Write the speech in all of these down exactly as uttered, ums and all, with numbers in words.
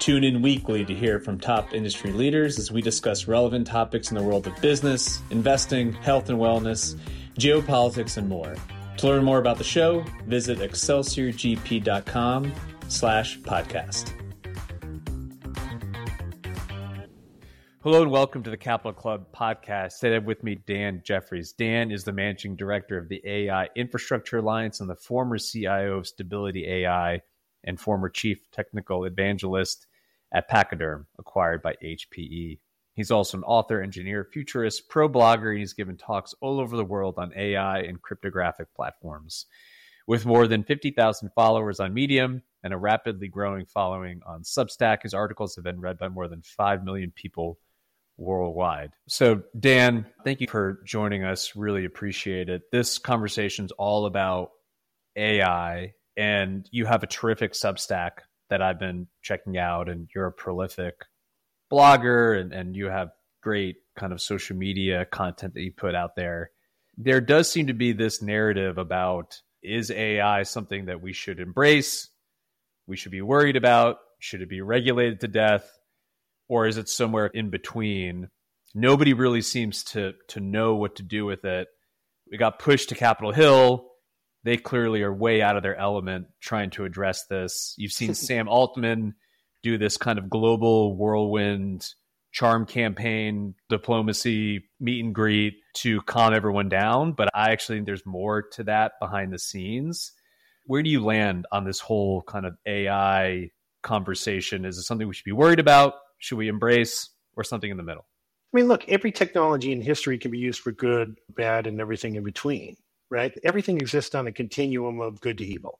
Tune in weekly to hear from top industry leaders as we discuss relevant topics in the world of business, investing, health and wellness, geopolitics, and more. To learn more about the show, visit excelsior g p dot com slash podcast. Hello and welcome to the Capital Club Podcast. Today with me, Dan Jeffries. Dan is the managing director of the A I Infrastructure Alliance and the former C I O of Stability A I and former chief technical evangelist at Pachyderm, acquired by H P E. He's also an author, engineer, futurist, pro blogger, and he's given talks all over the world on A I and cryptographic platforms. With more than fifty thousand followers on Medium and a rapidly growing following on Substack, his articles have been read by more than five million people worldwide. So, Dan, thank you for joining us. Really appreciate it. This conversation's all about A I. And you have a terrific Substack that I've been checking out, and you're a prolific blogger, and, and you have great kind of social media content that you put out there. There does seem to be this narrative about, is A I something that we should embrace? We should be worried about? Should it be regulated to death? Or is it somewhere in between? Nobody really seems to, to know what to do with it. We got pushed to Capitol Hill. They clearly are way out of their element trying to address this. You've seen Sam Altman do this kind of global whirlwind charm campaign, diplomacy, meet and greet to calm everyone down. But I actually think there's more to that behind the scenes. Where do you land on this whole kind of A I conversation? Is it something we should be worried about? Should we embrace, or something in the middle? I mean, look, every technology in history can be used for good, bad, and everything in between. Right? Everything exists on a continuum of good to evil.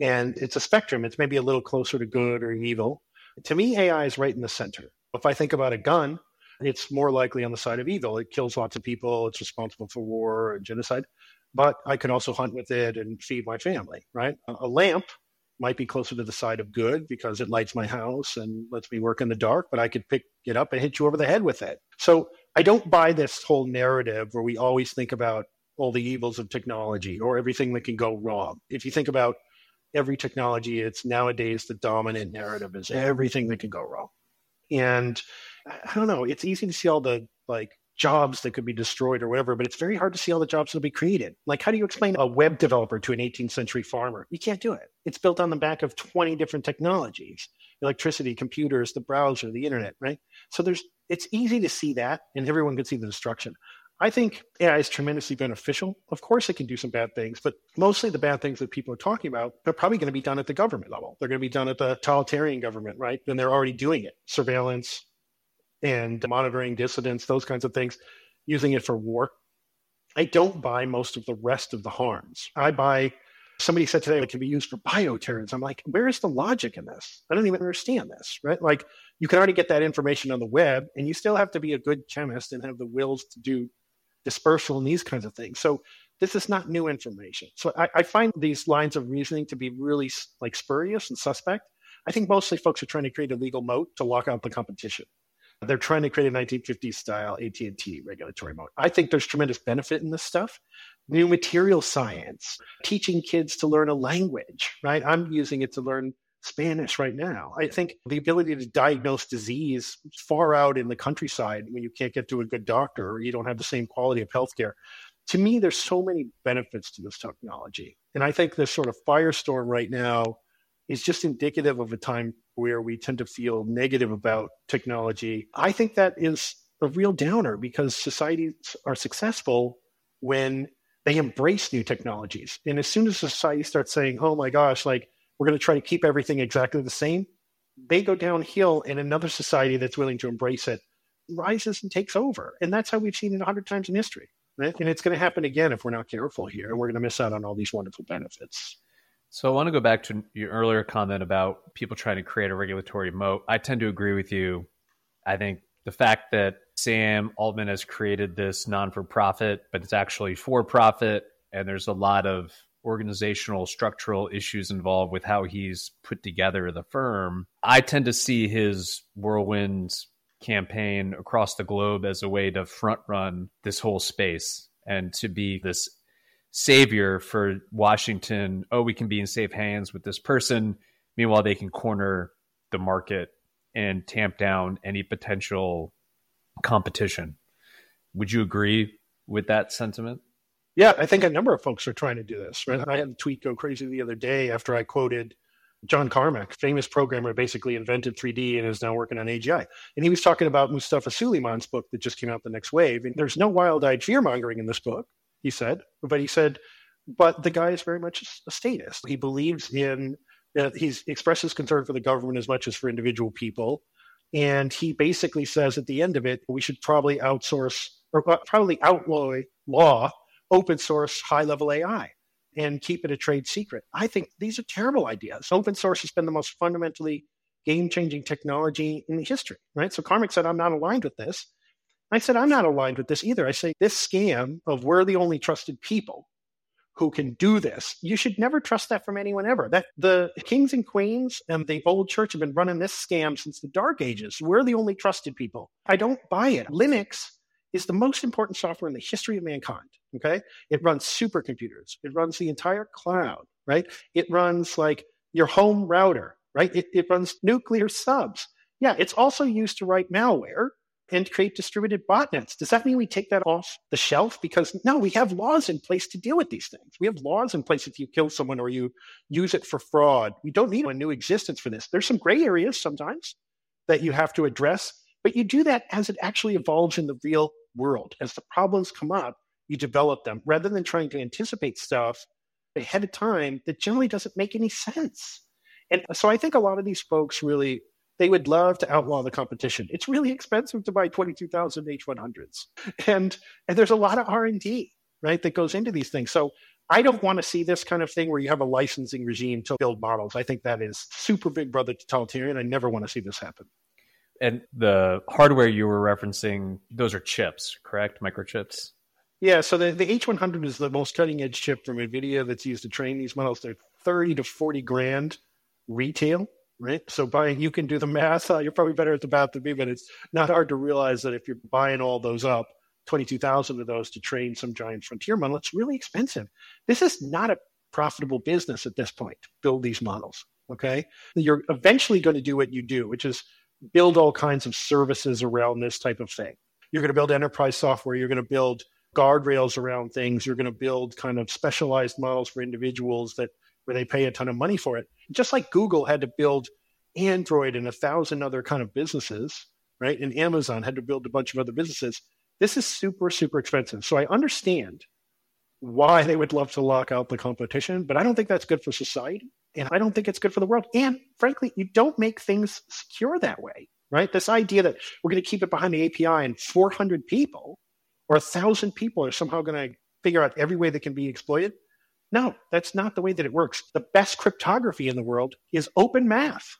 And it's a spectrum. It's maybe a little closer to good or evil. To me, A I is right in the center. If I think about a gun, it's more likely on the side of evil. It kills lots of people. It's responsible for war and genocide. But I can also hunt with it and feed my family, right? A lamp might be closer to the side of good because it lights my house and lets me work in the dark, but I could pick it up and hit you over the head with it. So I don't buy this whole narrative where we always think about all the evils of technology or everything that can go wrong. If you think about every technology, it's nowadays the dominant narrative is everything that can go wrong. And I don't know, it's easy to see all the like jobs that could be destroyed or whatever, but it's very hard to see all the jobs that will be created. Like, how do you explain a web developer to an eighteenth century farmer? You can't do it. It's built on the back of twenty different technologies, electricity, computers, the browser, the internet, right? So there's, it's easy to see that, and everyone can see the destruction. I think A I is tremendously beneficial. Of course, it can do some bad things, but mostly the bad things that people are talking about are probably going to be done at the government level. They're going to be done at the totalitarian government, right? And they're already doing it. Surveillance and monitoring dissidents, those kinds of things, using it for war. I don't buy most of the rest of the harms. I buy, somebody said today, it can be used for bioterrorism. I'm like, where is the logic in this? I don't even understand this, right? Like, you can already get that information on the web, and you still have to be a good chemist and have the wills to do dispersal and these kinds of things. So this is not new information. So I, I find these lines of reasoning to be really like spurious and suspect. I think mostly folks are trying to create a legal moat to lock out the competition. They're trying to create a nineteen fifties style A T and T regulatory mode. I think there's tremendous benefit in this stuff. New material science, teaching kids to learn a language, right? I'm using it to learn Spanish right now. I think the ability to diagnose disease far out in the countryside when you can't get to a good doctor or you don't have the same quality of healthcare. To me, there's so many benefits to this technology. And I think this sort of firestorm right now is just indicative of a time where we tend to feel negative about technology. I think that is a real downer because societies are successful when they embrace new technologies. And as soon as society starts saying, oh my gosh, like, we're going to try to keep everything exactly the same, they go downhill, and another society that's willing to embrace it rises and takes over. And that's how we've seen it a hundred times in history. Right? And it's going to happen again if we're not careful here, and we're going to miss out on all these wonderful benefits. So I want to go back to your earlier comment about people trying to create a regulatory moat. I tend to agree with you. I think the fact that Sam Altman has created this non-for-profit, but it's actually for-profit, and there's a lot of organizational structural issues involved with how he's put together the firm. I tend to see his whirlwind campaign across the globe as a way to front run this whole space and to be this savior for Washington. Oh, we can be in safe hands with this person. Meanwhile, they can corner the market and tamp down any potential competition. Would you agree with that sentiment? Yeah, I think a number of folks are trying to do this, right? I had a tweet go crazy the other day after I quoted John Carmack, famous programmer, basically invented three D and is now working on A G I. And he was talking about Mustafa Suleiman's book that just came out, The Next Wave. And there's no wild-eyed fear-mongering in this book, he said. But he said, but the guy is very much a statist. He believes in, uh, he expresses concern for the government as much as for individual people. And he basically says at the end of it, we should probably outsource or probably outlaw law open source, high-level A I, and keep it a trade secret. I think these are terrible ideas. Open source has been the most fundamentally game-changing technology in history, right? So Carmack said, I'm not aligned with this. I said, I'm not aligned with this either. I say, this scam of we're the only trusted people who can do this, you should never trust that from anyone ever. That the kings and queens and the old church have been running this scam since the dark ages. We're the only trusted people. I don't buy it. Linux is the most important software in the history of mankind, okay? It runs supercomputers. It runs the entire cloud, right? It runs like your home router, right? It, it runs nuclear subs. Yeah, it's also used to write malware and create distributed botnets. Does that mean we take that off the shelf? Because no, we have laws in place to deal with these things. We have laws in place if you kill someone or you use it for fraud. We don't need a new existence for this. There's some gray areas sometimes that you have to address, but you do that as it actually evolves in the real world. As the problems come up, you develop them rather than trying to anticipate stuff ahead of time that generally doesn't make any sense. And so I think a lot of these folks really, they would love to outlaw the competition. It's really expensive to buy twenty-two thousand H one hundreds. And, and there's a lot of R and D, right, that goes into these things. So I don't want to see this kind of thing where you have a licensing regime to build models. I think that is super big brother totalitarian. I never want to see this happen. And the hardware you were referencing, those are chips, correct? Microchips? Yeah, so the, the H one hundred is the most cutting-edge chip from NVIDIA that's used to train these models. They're thirty to forty grand retail, right? So buying, you can do the math. Uh, you're probably better at the math than me, but it's not hard to realize that if you're buying all those up, twenty-two thousand of those to train some giant frontier model, it's really expensive. This is not a profitable business at this point, build these models, okay? You're eventually going to do what you do, which is build all kinds of services around this type of thing. You're going to build enterprise software. You're going to build guardrails around things. You're going to build kind of specialized models for individuals that where they pay a ton of money for it. Just like Google had to build Android and a thousand other kind of businesses, right? And Amazon had to build a bunch of other businesses. This is super, super expensive. So I understand why they would love to lock out the competition, but I don't think that's good for society. And I don't think it's good for the world. And frankly, you don't make things secure that way, right? This idea that we're going to keep it behind the A P I and four hundred people or one thousand people are somehow going to figure out every way that can be exploited. No, that's not the way that it works. The best cryptography in the world is open math.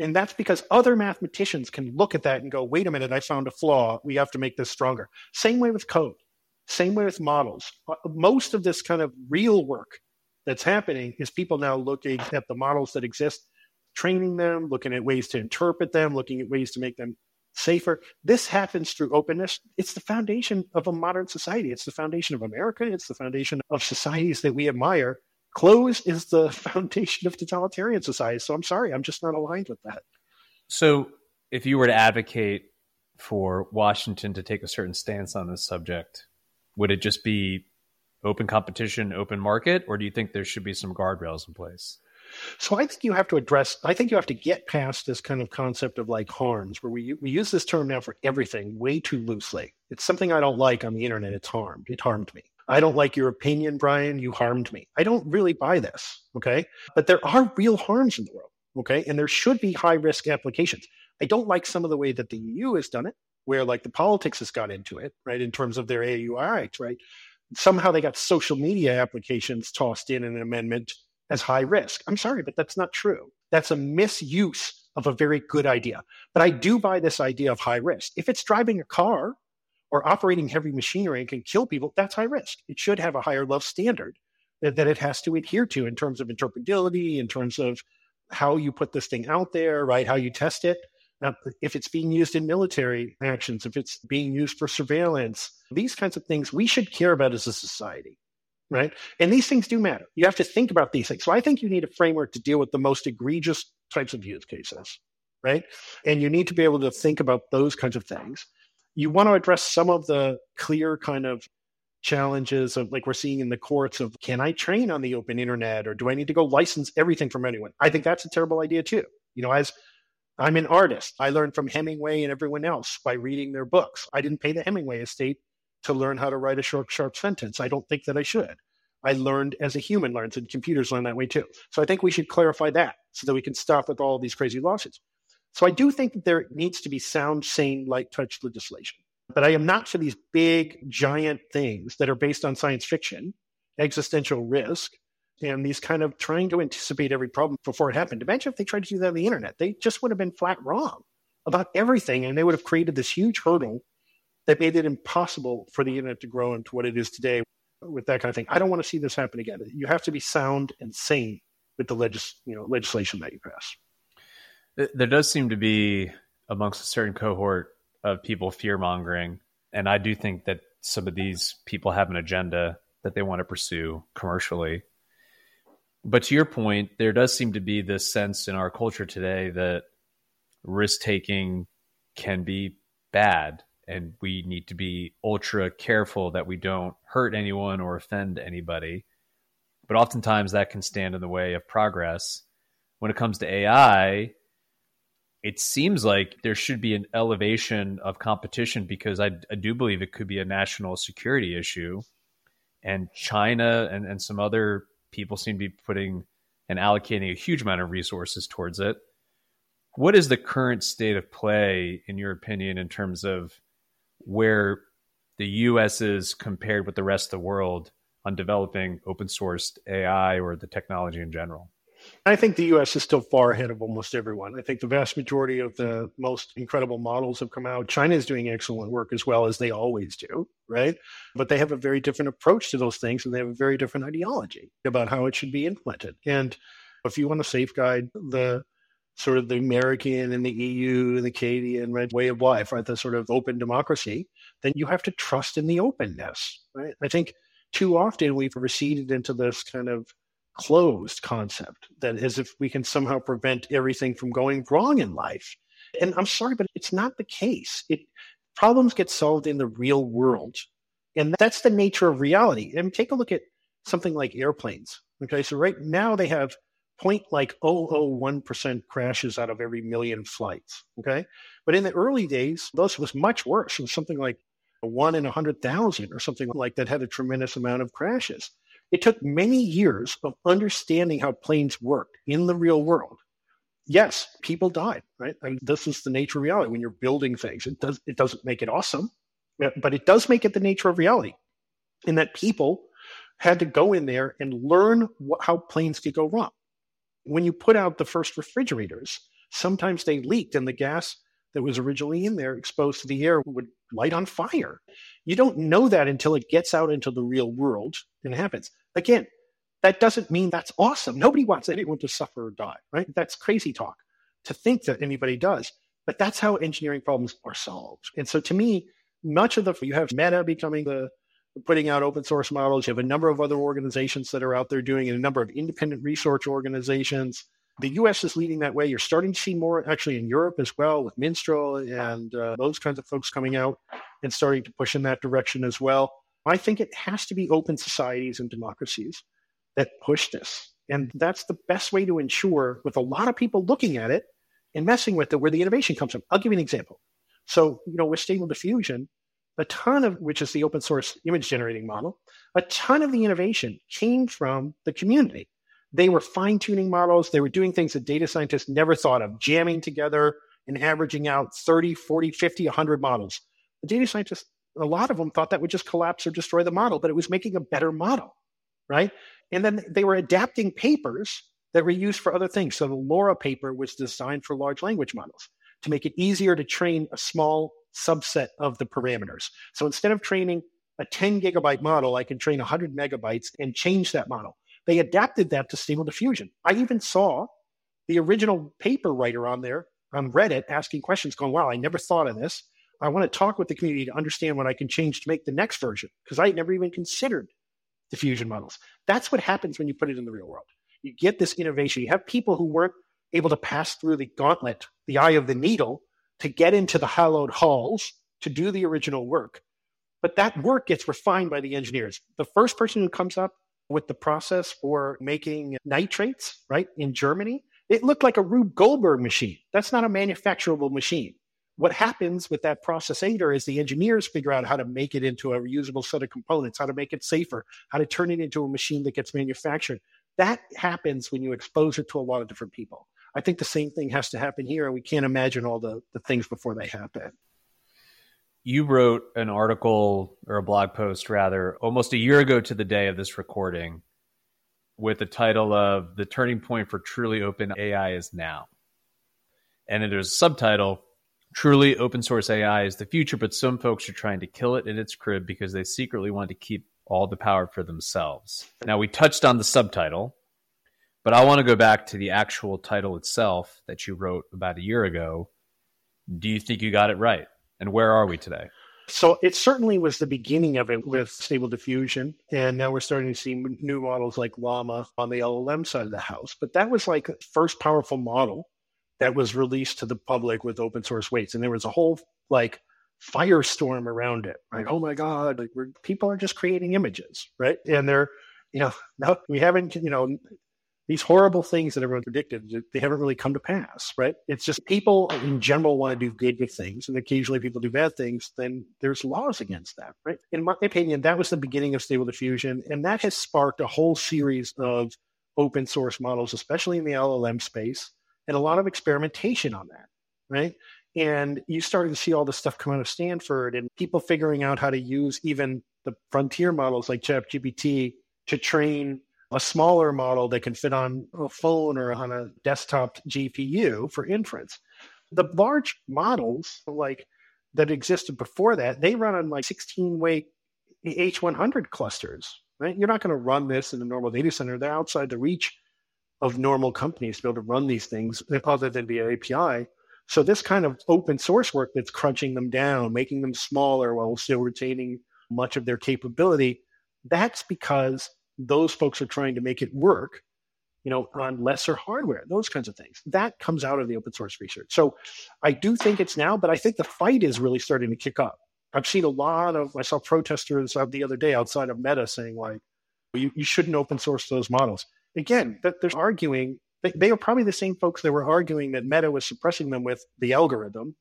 And that's because other mathematicians can look at that and go, wait a minute, I found a flaw. We have to make this stronger. Same way with code. Same way with models. Most of this kind of real work that's happening is people now looking at the models that exist, training them, looking at ways to interpret them, looking at ways to make them safer. This happens through openness. It's the foundation of a modern society. It's the foundation of America. It's the foundation of societies that we admire. Closed is the foundation of totalitarian societies. So I'm sorry, I'm just not aligned with that. So if you were to advocate for Washington to take a certain stance on this subject, would it just be open competition, open market, or do you think there should be some guardrails in place? So I think you have to address, I think you have to get past this kind of concept of like harms, where we we use this term now for everything way too loosely. It's something I don't like on the internet. It's harmed. It harmed me. I don't like your opinion, Brian. You harmed me. I don't really buy this, okay? But there are real harms in the world, okay? And there should be high-risk applications. I don't like some of the way that the E U has done it, where like the politics has got into it, right, in terms of their E U A I Act, right? Somehow they got social media applications tossed in an amendment as high risk. I'm sorry, but that's not true. That's a misuse of a very good idea. But I do buy this idea of high risk. If it's driving a car or operating heavy machinery and can kill people, that's high risk. It should have a higher level standard that, that it has to adhere to in terms of interpretability, in terms of how you put this thing out there, right? How you test it. Now, if it's being used in military actions, if it's being used for surveillance, these kinds of things we should care about as a society, right? And these things do matter. You have to think about these things. So I think you need a framework to deal with the most egregious types of use cases, right? And you need to be able to think about those kinds of things. You want to address some of the clear kind of challenges of like we're seeing in the courts of, can I train on the open internet, or do I need to go license everything from anyone? I think that's a terrible idea too. You know, as I'm an artist. I learned from Hemingway and everyone else by reading their books. I didn't pay the Hemingway estate to learn how to write a short, sharp sentence. I don't think that I should. I learned as a human learns, and computers learn that way too. So I think we should clarify that so that we can stop with all of these crazy lawsuits. So I do think that there needs to be sound, sane, light-touch legislation. But I am not for these big, giant things that are based on science fiction, existential risk, and these kind of trying to anticipate every problem before it happened. Imagine if they tried to do that on the internet. They just would have been flat wrong about everything, and they would have created this huge hurdle that made it impossible for the internet to grow into what it is today with that kind of thing. I don't want to see this happen again. You have to be sound and sane with the legis- you know, legislation that you pass. There does seem to be, amongst a certain cohort of people, fear-mongering, and I do think that some of these people have an agenda that they want to pursue commercially. But to your point, there does seem to be this sense in our culture today that risk-taking can be bad, and we need to be ultra careful that we don't hurt anyone or offend anybody. But oftentimes that can stand in the way of progress. When it comes to A I, it seems like there should be an elevation of competition, because I, I do believe it could be a national security issue. And China and, and some other people seem to be putting and allocating a huge amount of resources towards it. What is the current state of play, in your opinion, in terms of where the U S is compared with the rest of the world on developing open source A I or the technology in general? I think the U S is still far ahead of almost everyone. I think the vast majority of the most incredible models have come out. China is doing excellent work as well, as they always do, right? But they have a very different approach to those things, and they have a very different ideology about how it should be implemented. And if you want to safeguard the sort of the American and the E U and the Canadian, right, way of life, right, the sort of open democracy, then you have to trust in the openness, right? I think too often we've receded into this kind of closed concept that as if we can somehow prevent everything from going wrong in life. And I'm sorry, but it's not the case. It problems get solved in the real world. And that's the nature of reality. And take a look at something like airplanes. Okay, so right now they have point like zero point zero one percent crashes out of every million flights. Okay, but in the early days, this was much worse. It was something like one in one hundred thousand or something like that had a tremendous amount of crashes. It took many years of understanding how planes worked in the real world. Yes, people died, right? And this is the nature of reality. When you're building things, it, does, it doesn't make it awesome, but it does make it the nature of reality, in that people had to go in there and learn what, how planes could go wrong. When you put out the first refrigerators, sometimes they leaked, and the gas that was originally in there exposed to the air would light on fire. You don't know that until it gets out into the real world and it happens. Again, that doesn't mean that's awesome. Nobody wants anyone to suffer or die, right? That's crazy talk to think that anybody does. But that's how engineering problems are solved. And so to me, much of the, you have Meta becoming the, putting out open source models. You have a number of other organizations that are out there doing it, a number of independent research organizations. The U S is leading that way. You're starting to see more actually in Europe as well with Minstrel and uh, those kinds of folks coming out and starting to push in that direction as well. I think it has to be open societies and democracies that push this. And that's the best way to ensure, with a lot of people looking at it and messing with it, where the innovation comes from. I'll give you an example. So, you know, with Stable Diffusion, a ton of, which is the open source image generating model, a ton of the innovation came from the community. They were fine-tuning models. They were doing things that data scientists never thought of, jamming together and averaging out thirty, forty, fifty, one hundred models. The data scientists, a lot of them thought that would just collapse or destroy the model, but it was making a better model, right? And then they were adapting papers that were used for other things. So the LoRa paper was designed for large language models to make it easier to train a small subset of the parameters. So instead of training a ten gigabyte model, I can train one hundred megabytes and change that model. They adapted that to Stable Diffusion. I even saw the original paper writer on there on Reddit asking questions going, wow, I never thought of this. I want to talk with the community to understand what I can change to make the next version, because I had never even considered diffusion models. That's what happens when you put it in the real world. You get this innovation. You have people who weren't able to pass through the gauntlet, the eye of the needle, to get into the hallowed halls to do the original work. But that work gets refined by the engineers. The first person who comes up with the process for making nitrates, right, in Germany, it looked like a Rube Goldberg machine. That's not a manufacturable machine. What happens with that process aider is the engineers figure out how to make it into a reusable set of components, how to make it safer, how to turn it into a machine that gets manufactured. That happens when you expose it to a lot of different people. I think the same thing has to happen here, and we can't imagine all the, the things before they happen. You wrote an article, or a blog post rather, almost a year ago to the day of this recording with the title of "The Turning Point for Truly Open A I is Now." And it is a subtitle, "Truly Open Source A I is the Future, but some folks are trying to kill it in its crib because they secretly want to keep all the power for themselves." Now, we touched on the subtitle, but I want to go back to the actual title itself that you wrote about a year ago. Do you think you got it right? And where are we today? So it certainly was the beginning of it with Stable Diffusion. And now we're starting to see new models like Llama on the L L M side of the house. But that was like the first powerful model that was released to the public with open source weights. And there was a whole like firestorm around it. Like, oh my God, like we're, people are just creating images, right? And they're, you know, no, we haven't, you know, these horrible things that everyone predicted, they haven't really come to pass, right? It's just people in general want to do good things, and occasionally people do bad things, then there's laws against that, right? In my opinion, that was the beginning of Stable Diffusion, and that has sparked a whole series of open source models, especially in the L L M space, and a lot of experimentation on that, right? And you started to see all this stuff come out of Stanford and people figuring out how to use even the frontier models like ChatGPT to train a smaller model that can fit on a phone or on a desktop G P U for inference. The large models like that existed before that, they run on like sixteen-way H one hundred clusters, right? You're not going to run this in a normal data center. They're outside the reach of normal companies to be able to run these things other than via A P I. So this kind of open source work that's crunching them down, making them smaller while still retaining much of their capability, that's because those folks are trying to make it work, you know, on lesser hardware, those kinds of things. That comes out of the open source research. So I do think it's now, but I think the fight is really starting to kick up. I've seen a lot of, I saw protesters the other day outside of Meta saying like, you, you shouldn't open source those models. Again, that they're arguing, they, they are probably the same folks that were arguing that Meta was suppressing them with the algorithm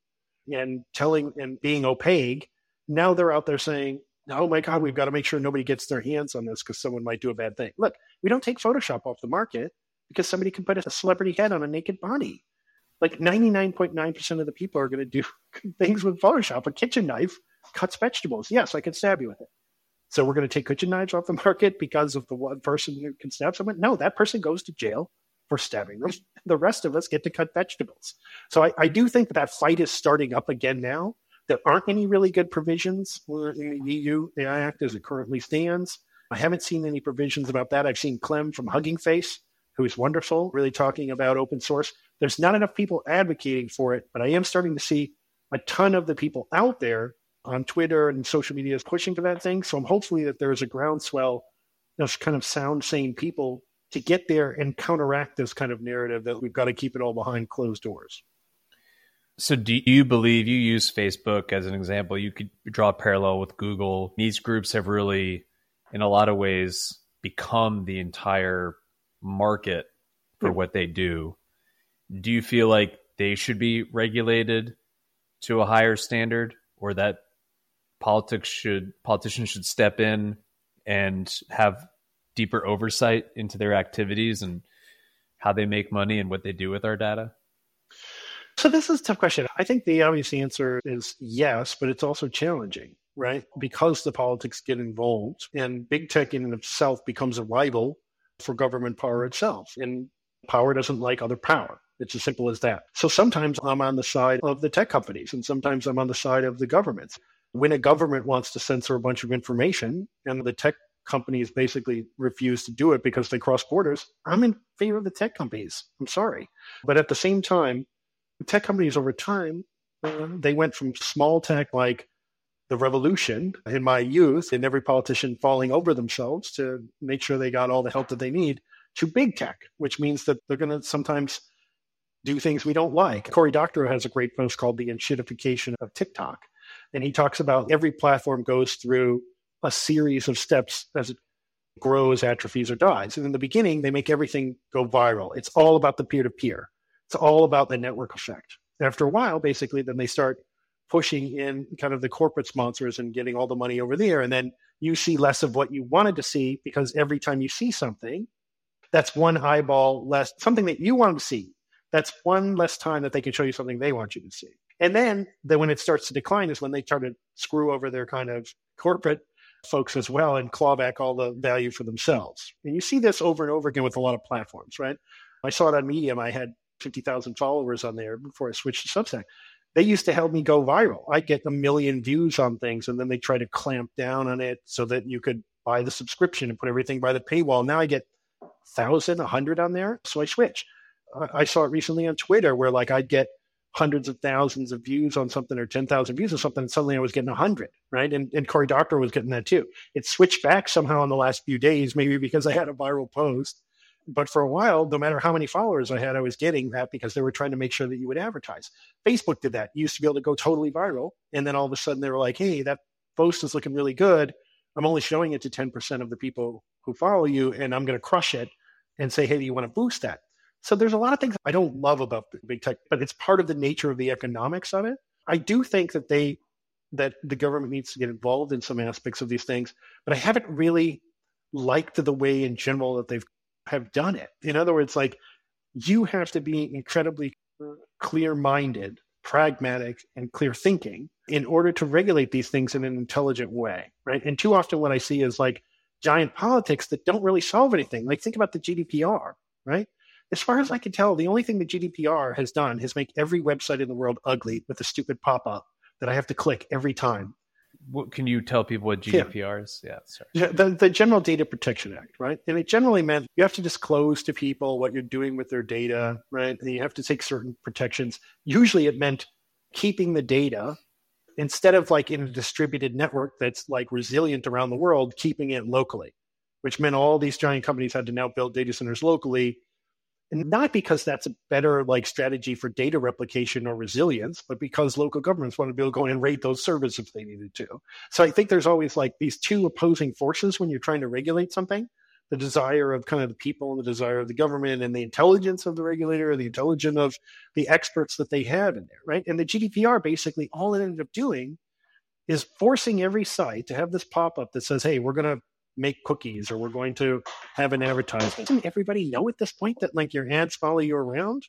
and telling and being opaque. Now they're out there saying, oh my God, we've got to make sure nobody gets their hands on this because someone might do a bad thing. Look, we don't take Photoshop off the market because somebody can put a celebrity head on a naked body. Like ninety-nine point nine percent of the people are going to do things with Photoshop. A kitchen knife cuts vegetables. Yes, I can stab you with it. So we're going to take kitchen knives off the market because of the one person who can stab someone? No, that person goes to jail for stabbing them. The rest of us get to cut vegetables. So I, I do think that that fight is starting up again now. There aren't any really good provisions in the E U A I Act as it currently stands. I haven't seen any provisions about that. I've seen Clem from Hugging Face, who is wonderful, really talking about open source. There's not enough people advocating for it, but I am starting to see a ton of the people out there on Twitter and social media is pushing for that thing. So I'm hopefully that there's a groundswell of kind of sound, sane people to get there and counteract this kind of narrative that we've got to keep it all behind closed doors. So do you believe, you use Facebook as an example, you could draw a parallel with Google. These groups have really, in a lot of ways, become the entire market for what they do. Do you feel like they should be regulated to a higher standard, or that politics should politicians should step in and have deeper oversight into their activities and how they make money and what they do with our data? So this is a tough question. I think the obvious answer is yes, but it's also challenging, right? Because the politics get involved and big tech in and of itself becomes a rival for government power itself. And power doesn't like other power. It's as simple as that. So sometimes I'm on the side of the tech companies and sometimes I'm on the side of the governments. When a government wants to censor a bunch of information and the tech companies basically refuse to do it because they cross borders, I'm in favor of the tech companies. I'm sorry. But at the same time, tech companies over time, uh, they went from small tech, like the revolution in my youth and every politician falling over themselves to make sure they got all the help that they need, to big tech, which means that they're going to sometimes do things we don't like. Cory Doctorow has a great post called The Enshittification of TikTok. And he talks about every platform goes through a series of steps as it grows, atrophies, or dies. And in the beginning, they make everything go viral. It's all about the peer-to-peer. It's all about the network effect. After a while, basically, then they start pushing in kind of the corporate sponsors and getting all the money over there. And then you see less of what you wanted to see because every time you see something, that's one eyeball less, something that you wanted to see. That's one less time that they can show you something they want you to see. And then, then when it starts to decline is when they start to screw over their kind of corporate folks as well and claw back all the value for themselves. And you see this over and over again with a lot of platforms, right? I saw it on Medium. I had fifty thousand followers on there before I switched to Substack. They used to help me go viral. I'd get a million views on things, and then they try to clamp down on it so that you could buy the subscription and put everything by the paywall. Now I get one thousand, one hundred on there, so I switch. I, I saw it recently on Twitter where like I'd get hundreds of thousands of views on something or ten thousand views on something, and suddenly I was getting one hundred, right? And, and Cory Doctorow was getting that too. It switched back somehow in the last few days, maybe because I had a viral post. But for a while, no matter how many followers I had, I was getting that because they were trying to make sure that you would advertise. Facebook did that. You used to be able to go totally viral. And then all of a sudden they were like, hey, that post is looking really good. I'm only showing it to ten percent of the people who follow you, and I'm going to crush it and say, hey, do you want to boost that? So there's a lot of things I don't love about big tech, but it's part of the nature of the economics of it. I do think that they that the government needs to get involved in some aspects of these things, but I haven't really liked the way in general that they've have done it. In other words, like you have to be incredibly clear-minded, pragmatic, and clear-thinking in order to regulate these things in an intelligent way, right? And too often what I see is like giant politics that don't really solve anything. Like think about the G D P R, right? As far as I can tell, the only thing the G D P R has done is make every website in the world ugly with a stupid pop-up that I have to click every time. What, can you tell people what G D P R is? Yeah, sorry. Yeah, the, the General Data Protection Act, right? And it generally meant you have to disclose to people what you're doing with their data, right? And you have to take certain protections. Usually it meant keeping the data instead of like in a distributed network that's like resilient around the world, keeping it locally, which meant all these giant companies had to now build data centers locally. And not because that's a better like strategy for data replication or resilience, but because local governments want to be able to go in and rate those servers if they needed to. So I think there's always like these two opposing forces when you're trying to regulate something, the desire of kind of the people and the desire of the government and the intelligence of the regulator, the intelligence of the experts that they have in there, right? And the G D P R basically all it ended up doing is forcing every site to have this pop-up that says, hey, we're going to make cookies, or we're going to have an advertisement. Doesn't everybody know at this point that like your ads follow you around?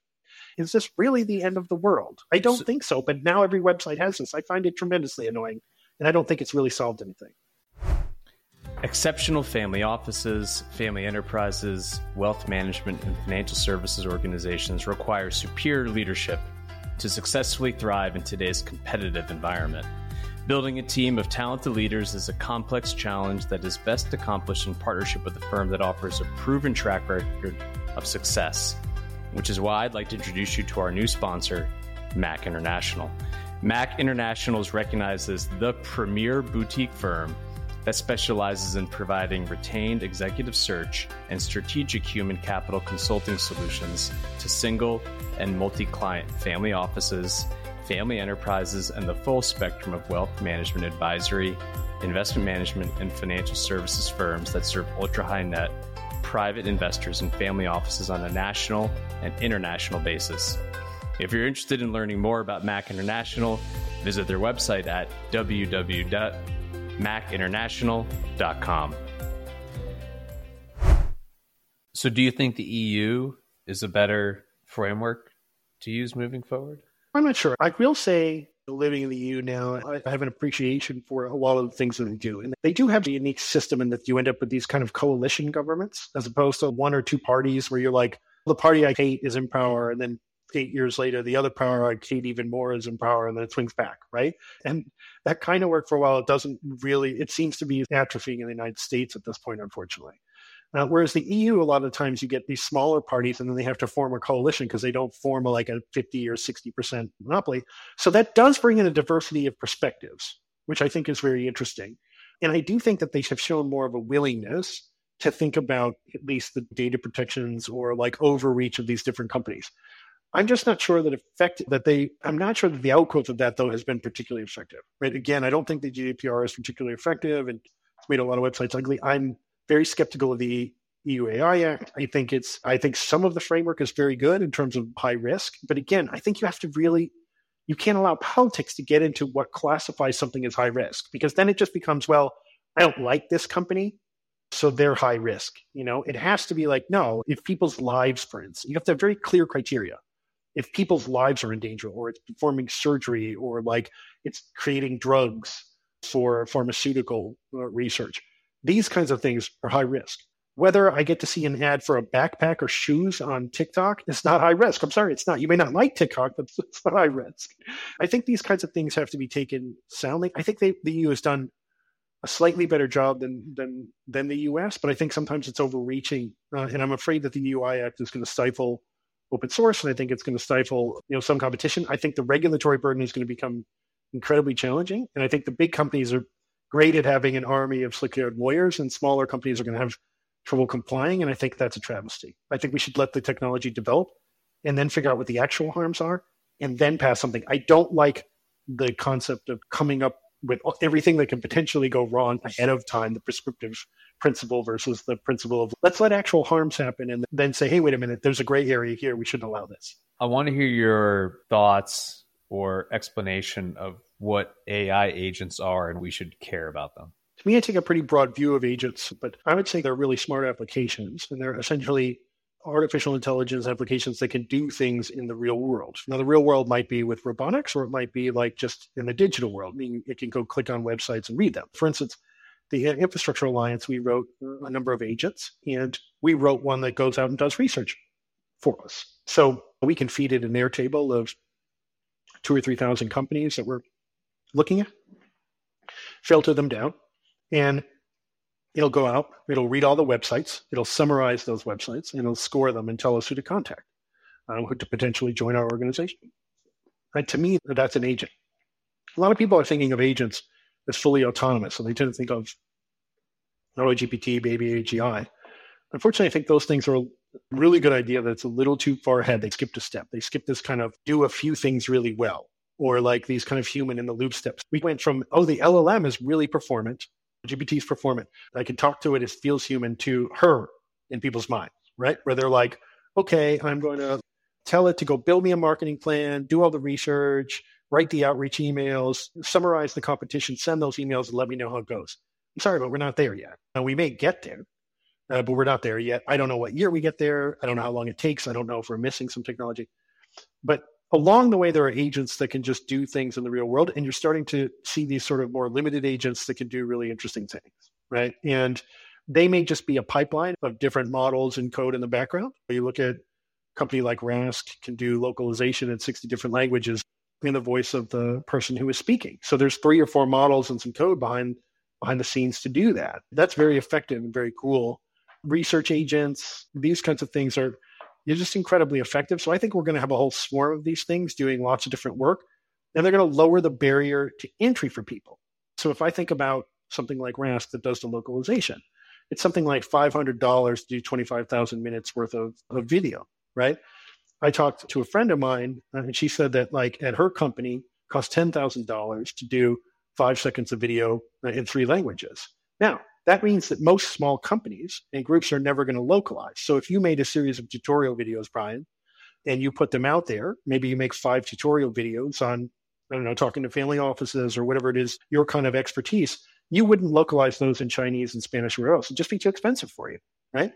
Is this really the end of the world? I don't so, think so, but now every website has this. I find it tremendously annoying, and I don't think it's really solved anything. Exceptional family offices, family enterprises, wealth management, and financial services organizations require superior leadership to successfully thrive in today's competitive environment. Building a team of talented leaders is a complex challenge that is best accomplished in partnership with a firm that offers a proven track record of success. which is why I'd like to introduce you to our new sponsor, Mac International. Mac International is recognized as the premier boutique firm that specializes in providing retained executive search and strategic human capital consulting solutions to single and multi-client family offices, family enterprises, and the full spectrum of wealth management advisory, investment management, and financial services firms that serve ultra-high net private investors and family offices on a national and international basis. If you're interested in learning more about Mac International, visit their website at w w w dot mac international dot com. So do you think the E U is a better framework to use moving forward? I'm not sure. I will say, living in the E U now, I have an appreciation for a lot of the things that they do. And they do have a unique system in that you end up with these kind of coalition governments, as opposed to one or two parties where you're like, the party I hate is in power, and then eight years later, the other power I hate even more is in power, and then it swings back, right? And that kind of worked for a while. It doesn't really, it seems to be atrophying in the United States at this point, unfortunately. Uh, whereas the E U, a lot of times you get these smaller parties and then they have to form a coalition because they don't form a, like a fifty or sixty percent monopoly. So that does bring in a diversity of perspectives, which I think is very interesting. And I do think that they have shown more of a willingness to think about at least the data protections or like overreach of these different companies. I'm just not sure that effect that they, I'm not sure that the outgrowth of that, though, has been particularly effective, right? Again, I don't think the G D P R is particularly effective and it's made a lot of websites ugly. I'm very skeptical of the E U A I Act. I think it's, I think some of the framework is very good in terms of high risk. But again, I think you have to really, you can't allow politics to get into what classifies something as high risk, because then it just becomes, well, I don't like this company, so they're high risk. You know, it has to be like, no, if people's lives, for instance, you have to have very clear criteria. If people's lives are in danger, or it's performing surgery, or like it's creating drugs for pharmaceutical research, these kinds of things are high risk. Whether I get to see an ad for a backpack or shoes on TikTok, it's not high risk. I'm sorry, it's not. You may not like TikTok, but it's not high risk. I think these kinds of things have to be taken soundly. I think they, the E U has done a slightly better job than than than the U S, but I think sometimes it's overreaching. Uh, and I'm afraid that the E U A I Act is going to stifle open source, and I think it's going to stifle, you know, some competition. I think the regulatory burden is going to become incredibly challenging. And I think the big companies are great at having an army of slick-haired lawyers, and smaller companies are going to have trouble complying. And I think that's a travesty. I think we should let the technology develop and then figure out what the actual harms are and then pass something. I don't like the concept of coming up with everything that can potentially go wrong ahead of time, the prescriptive principle versus the principle of let's let actual harms happen and then say, hey, wait a minute, there's a gray area here. We shouldn't allow this. I want to hear your thoughts or explanation of what A I agents are and we should care about them. To me, I take a pretty broad view of agents, but I would say they're really smart applications, and they're essentially artificial intelligence applications that can do things in the real world. Now, the real world might be with robotics, or it might be like just in the digital world, meaning it can go click on websites and read them. For instance, the A I Infrastructure Alliance, we wrote a number of agents, and we wrote one that goes out and does research for us. So we can feed it an air table of two or three thousand companies that we're looking at, filter them down, and it'll go out, it'll read all the websites, it'll summarize those websites, and it'll score them and tell us who to contact, um, who to potentially join our organization. And to me, that's an agent. A lot of people are thinking of agents as fully autonomous, so they tend to think of G P T, Baby A G I. Unfortunately, I think those things are a really good idea that's a little too far ahead. They skipped a step. They skipped this kind of do a few things really well, or like these kind of human in the loop steps. We went from, oh, the L L M is really performant, G P T is performant, I can talk to it, it feels human, to her in people's minds, right? Where they're like, okay, I'm going to tell it to go build me a marketing plan, do all the research, write the outreach emails, summarize the competition, send those emails, and let me know how it goes. I'm sorry, but we're not there yet. Now, we may get there, uh, but we're not there yet. I don't know what year we get there. I don't know how long it takes. I don't know if we're missing some technology. But along the way, there are agents that can just do things in the real world, and you're starting to see these sort of more limited agents that can do really interesting things, right? And they may just be a pipeline of different models and code in the background. You look at a company like Rask can do localization in sixty different languages in the voice of the person who is speaking. So there's three or four models and some code behind behind the scenes to do that. That's very effective and very cool. Research agents, these kinds of things are You're just incredibly effective. So I think we're going to have a whole swarm of these things doing lots of different work, and they're going to lower the barrier to entry for people. So if I think about something like Rask that does the localization, it's something like five hundred dollars to do twenty-five thousand minutes worth of, of video, right? I talked to a friend of mine, and she said that like at her company, it costs ten thousand dollars to do five seconds of video in three languages. Now, that means that most small companies and groups are never going to localize. So if you made a series of tutorial videos, Brian, and you put them out there, maybe you make five tutorial videos on, I don't know, talking to family offices or whatever it is, your kind of expertise, you wouldn't localize those in Chinese and Spanish or else. It'd just be too expensive for you, right?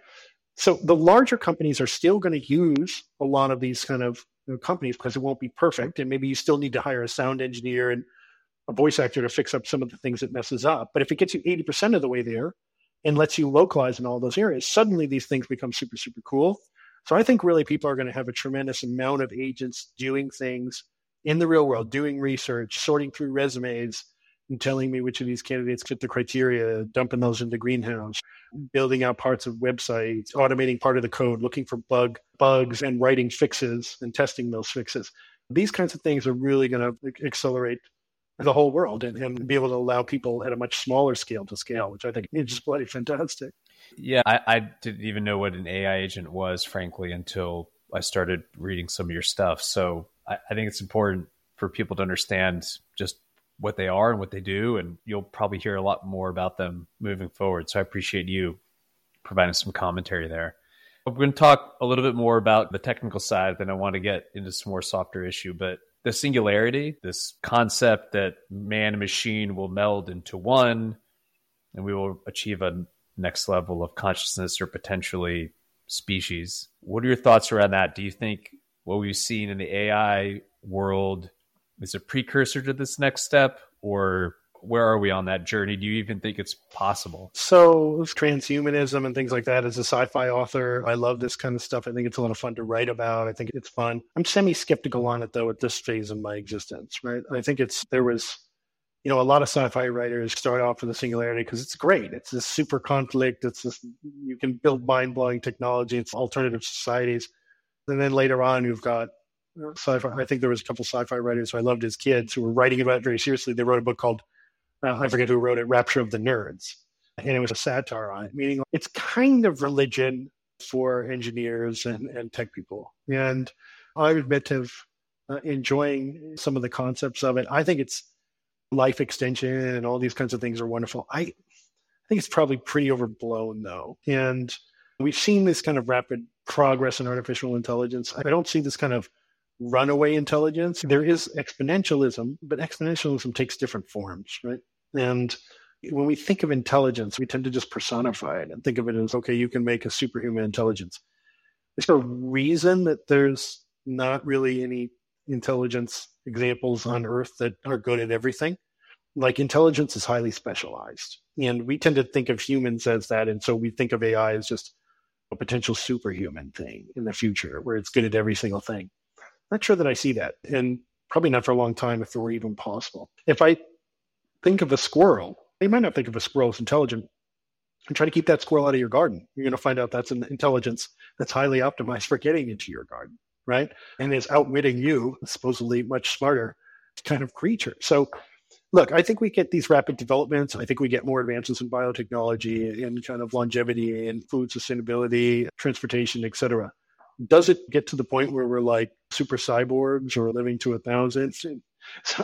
So the larger companies are still going to use a lot of these kind of you know, companies because it won't be perfect. And maybe you still need to hire a sound engineer and a voice actor to fix up some of the things that messes up. But if it gets you eighty percent of the way there and lets you localize in all those areas, suddenly these things become super, super cool. So I think really people are going to have a tremendous amount of agents doing things in the real world, doing research, sorting through resumes, and telling me which of these candidates fit the criteria, dumping those into Greenhouse, building out parts of websites, automating part of the code, looking for bug bugs and writing fixes and testing those fixes. These kinds of things are really going to accelerate the whole world and, and be able to allow people at a much smaller scale to scale, which I think is just bloody fantastic. Yeah, I, I didn't even know what an A I agent was, frankly, until I started reading some of your stuff. So I, I think it's important for people to understand just what they are and what they do, and you'll probably hear a lot more about them moving forward. So I appreciate you providing some commentary there. We're going to talk a little bit more about the technical side, then I want to get into some more softer issue, but the singularity, this concept that man and machine will meld into one, and we will achieve a next level of consciousness or potentially species. What are your thoughts around that? Do you think what we've seen in the A I world is a precursor to this next step, or where are we on that journey? Do you even think it's possible? So transhumanism and things like that, as a sci-fi author, I love this kind of stuff. I think it's a lot of fun to write about. I think it's fun. I'm semi-skeptical on it though at this phase of my existence, right? I think it's, there was, you know, a lot of sci-fi writers start off with the singularity because it's great. It's this super conflict. It's this, you can build mind-blowing technology. It's alternative societies. And then later on, you've got sci-fi. I think there was a couple of sci-fi writers who I loved as kids who were writing about it very seriously. They wrote a book called, uh, I forget who wrote it, Rapture of the Nerds. And it was a satire on it, meaning it's kind of religion for engineers and, and tech people. And I admit to uh, enjoying some of the concepts of it. I think it's life extension and all these kinds of things are wonderful. I, I think it's probably pretty overblown though. And we've seen this kind of rapid progress in artificial intelligence. I don't see this kind of runaway intelligence. There is exponentialism, but exponentialism takes different forms, right? And when we think of intelligence, we tend to just personify it and think of it as, okay, you can make a superhuman intelligence. There's no reason that there's not really any intelligence examples on Earth that are good at everything. Like intelligence is highly specialized. And we tend to think of humans as that. And so we think of A I as just a potential superhuman thing in the future where it's good at every single thing. Not sure that I see that, and probably not for a long time if it were even possible. If I think of a squirrel, you might not think of a squirrel as intelligent, and try to keep that squirrel out of your garden. You're going to find out that's an intelligence that's highly optimized for getting into your garden, right? And is outwitting you, supposedly much smarter kind of creature. So look, I think we get these rapid developments. I think we get more advances in biotechnology and kind of longevity and food sustainability, transportation, et cetera. Does it get to the point where we're like super cyborgs or living to a thousand? So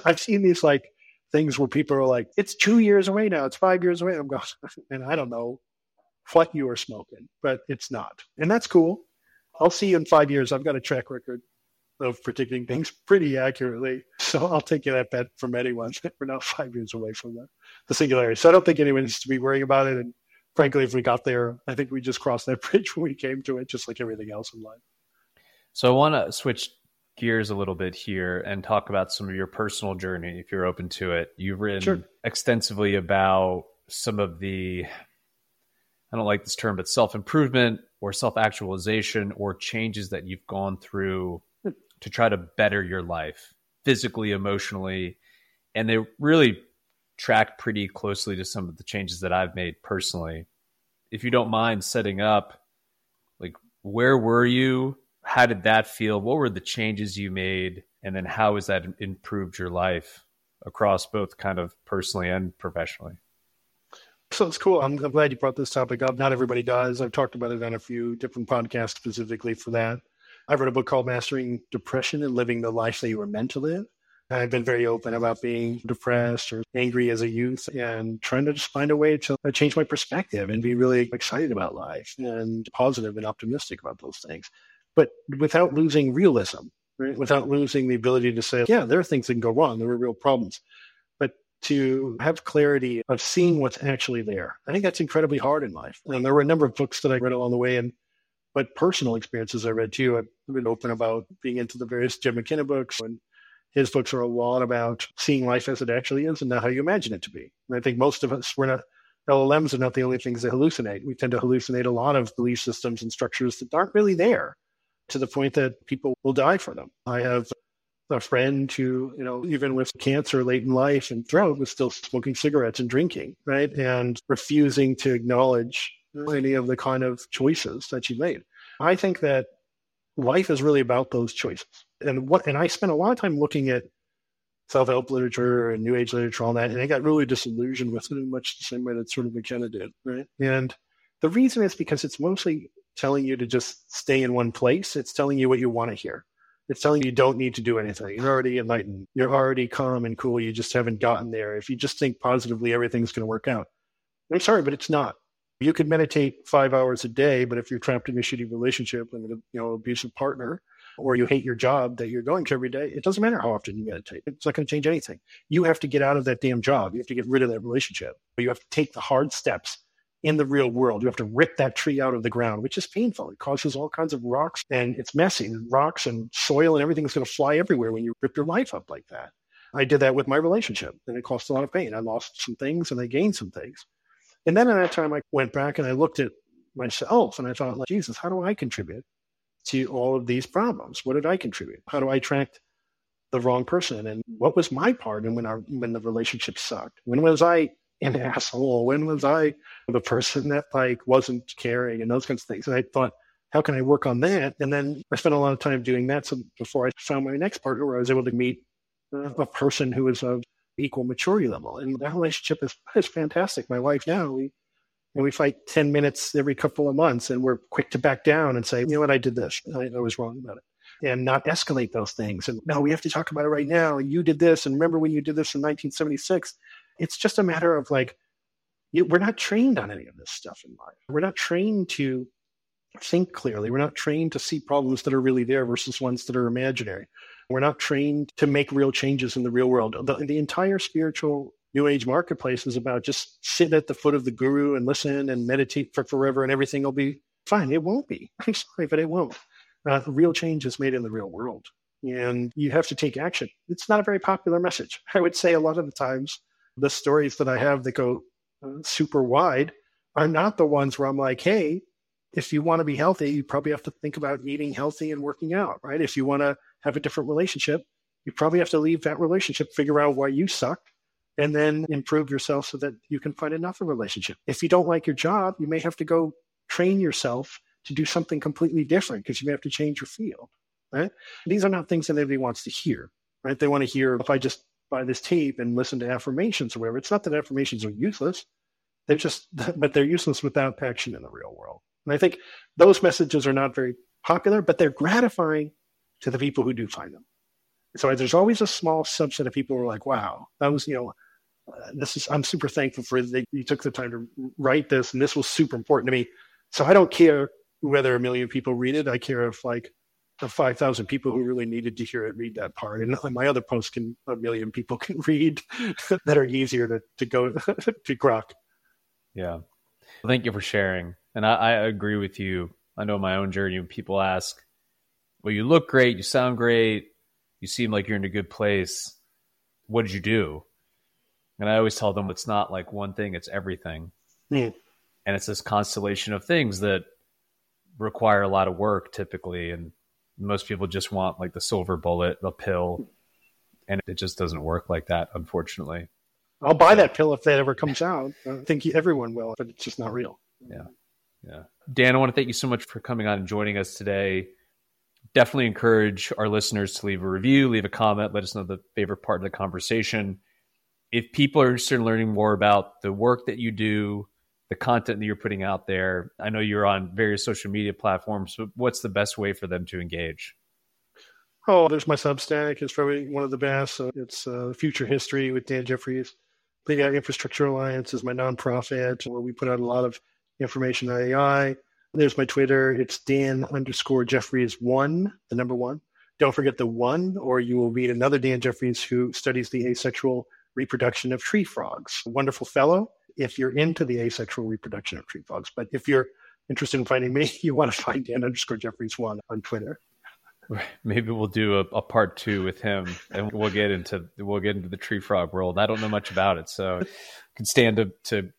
I've seen these like things where people are like, it's two years away now. It's five years away. I'm going, and I don't know what you are smoking, but it's not. And that's cool. I'll see you in five years. I've got a track record of predicting things pretty accurately. So I'll take you that bet from anyone. We're not five years away from the, the singularity. So I don't think anyone needs to be worrying about it. And frankly, if we got there, I think we just crossed that bridge when we came to it, just like everything else in life. So I want to switch gears a little bit here and talk about some of your personal journey, if you're open to it. You've written sure. extensively about some of the, I don't like this term, but self-improvement or self-actualization or changes that you've gone through to try to better your life physically, emotionally. And they really track pretty closely to some of the changes that I've made personally. If you don't mind setting up, like, where were you? how did that feel? What were the changes you made? And then how has that improved your life across both kind of personally and professionally? So it's cool. I'm, I'm glad you brought this topic up. Not everybody does. I've talked about it on a few different podcasts specifically for that. I wrote a book called Mastering Depression and Living the Life That You Were Meant to Live. I've been very open about being depressed or angry as a youth and trying to just find a way to change my perspective and be really excited about life and positive and optimistic about those things, but without losing realism, right? Without losing the ability to say, yeah, there are things that can go wrong. There are real problems. But to have clarity of seeing what's actually there, I think that's incredibly hard in life. And there were a number of books that I read along the way, and but personal experiences I read too. I've been open about being into the various Jim McKenna books, and his books are a lot about seeing life as it actually is and not how you imagine it to be. And I think most of us, we're not, L L Ms are not the only things that hallucinate. We tend to hallucinate a lot of belief systems and structures that aren't really there, to the point that people will die for them. I have a friend who, you know, even with cancer late in life and throat, was still smoking cigarettes and drinking, right? And refusing to acknowledge any of the kind of choices that you made. I think that life is really about those choices. And what and I spent a lot of time looking at self-help literature and New Age literature, all that, and I got really disillusioned with it in much the same way that sort of McKenna did, right? And the reason is because it's mostly telling you to just stay in one place. It's telling you what you want to hear. It's telling you you don't need to do anything. You're already enlightened. You're already calm and cool. You just haven't gotten there. If you just think positively, everything's going to work out. I'm sorry, but it's not. You could meditate five hours a day, but if you're trapped in a shitty relationship with an you know, abusive partner, or you hate your job that you're going to every day, it doesn't matter how often you meditate. It's not going to change anything. You have to get out of that damn job. You have to get rid of that relationship. You have to take the hard steps in the real world. You have to rip that tree out of the ground, which is painful. It causes all kinds of rocks, and it's messy. Rocks and soil and everything's going to fly everywhere when you rip your life up like that. I did that with my relationship, and it caused a lot of pain. I lost some things, and I gained some things. And then at that time, I went back and I looked at myself, and I thought, like, Jesus, how do I contribute to all of these problems? What did I contribute? How do I attract the wrong person? And what was my part? And when our, when the relationship sucked, when was I an asshole? When was I the person that like wasn't caring and those kinds of things? And I thought, how can I work on that? And then I spent a lot of time doing that. So before I found my next partner, where I was able to meet a person who was of equal maturity level. And that relationship is, is fantastic. My wife now, we And we fight ten minutes every couple of months, and we're quick to back down and say, you know what, I did this. I, I was wrong about it. And not escalate those things. And no, we have to talk about it right now. You did this. And remember when you did this in nineteen seventy-six? It's just a matter of like, you, we're not trained on any of this stuff in life. We're not trained to think clearly. We're not trained to see problems that are really there versus ones that are imaginary. We're not trained to make real changes in the real world. The, the entire spiritual New Age marketplace is about just sit at the foot of the guru and listen and meditate for forever and everything will be fine. It won't be. I'm sorry, but it won't. Uh, real change is made in the real world, and you have to take action. It's not a very popular message. I would say a lot of the times the stories that I have that go uh, super wide are not the ones where I'm like, hey, if you want to be healthy, you probably have to think about eating healthy and working out, right? If you want to have a different relationship, you probably have to leave that relationship, figure out why you suck, and then improve yourself so that you can find another relationship. If you don't like your job, you may have to go train yourself to do something completely different because you may have to change your field, right? These are not things that anybody wants to hear, right? They want to hear, if I just buy this tape and listen to affirmations or whatever. It's not that affirmations are useless. They're just, but they're useless without action in the real world. And I think those messages are not very popular, but they're gratifying to the people who do find them. So there's always a small subset of people who are like, wow, that was, you know, Uh, this is, I'm super thankful for that you took the time to write this, and this was super important to me. So I don't care whether a million people read it. I care if like the five thousand people who really needed to hear it read that part. And my other posts can, a million people can read that are easier to, to go to grok. Yeah. Well, thank you for sharing. And I, I agree with you. I know my own journey when people ask, well, you look great. You sound great. You seem like you're in a good place. What did you do? And I always tell them it's not like one thing, it's everything. Mm. And it's this constellation of things that require a lot of work typically. And most people just want like the silver bullet, the pill. And it just doesn't work like that, unfortunately. I'll buy that pill if that ever comes out. I think everyone will, but it's just not real. Yeah. Yeah. Dan, I want to thank you so much for coming on and joining us today. definitely encourage our listeners to leave a review, leave a comment, let us know the favorite part of the conversation. If people are interested in learning more about the work that you do, the content that you're putting out there, I know you're on various social media platforms, but what's the best way for them to engage? Oh, there's my Substack. It's probably one of the best. So it's uh, Future History with Dan Jeffries. The A I Infrastructure Alliance is my nonprofit where we put out a lot of information on A I. There's my Twitter. It's Dan underscore Jeffries one, the number one. Don't forget the one, or you will meet another Dan Jeffries who studies the asexual reproduction of tree frogs. A wonderful fellow if you're into the asexual reproduction of tree frogs. But if you're interested in finding me, you want to find Dan underscore Jeffries one on Twitter. Maybe we'll do a, a part two with him, and we'll get into we'll get into the tree frog world. I don't know much about it, so I can stand to, to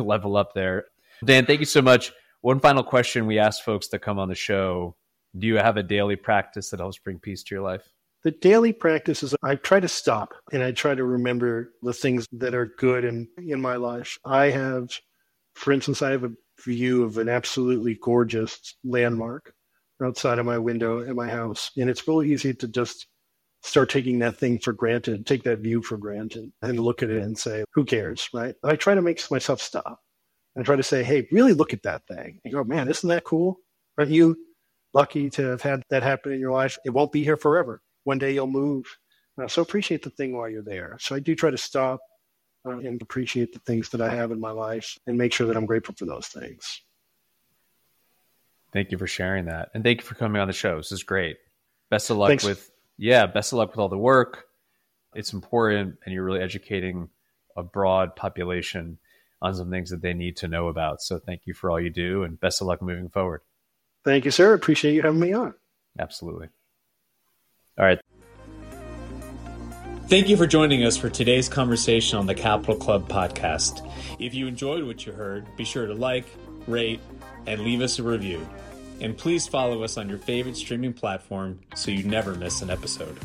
level up there. Dan, thank you so much. One final question we asked folks to come on the show: do you have a daily practice that helps bring peace to your life? The daily practice is I try to stop and I try to remember the things that are good in, in my life. I have, for instance, I have a view of an absolutely gorgeous landmark outside of my window at my house. And it's really easy to just start taking that thing for granted, take that view for granted, and look at it and say, who cares, right? I try to make myself stop. I try to say, hey, really look at that thing. And go, man, isn't that cool? Aren't you lucky to have had that happen in your life? It won't be here forever. One day you'll move. Uh, so appreciate the thing while you're there. So I do try to stop uh, and appreciate the things that I have in my life and make sure that I'm grateful for those things. Thank you for sharing that. And thank you for coming on the show. This is great. Best of luck Thanks. with, yeah, best of luck with all the work. It's important. And you're really educating a broad population on some things that they need to know about. So thank you for all you do and best of luck moving forward. Thank you, sir. Appreciate you having me on. Absolutely. All right. Thank you for joining us for today's conversation on the Capital Club podcast. If you enjoyed what you heard, be sure to like, rate, and leave us a review. And please follow us on your favorite streaming platform so you never miss an episode.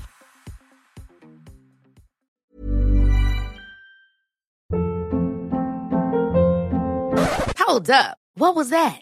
Hold up. What was that?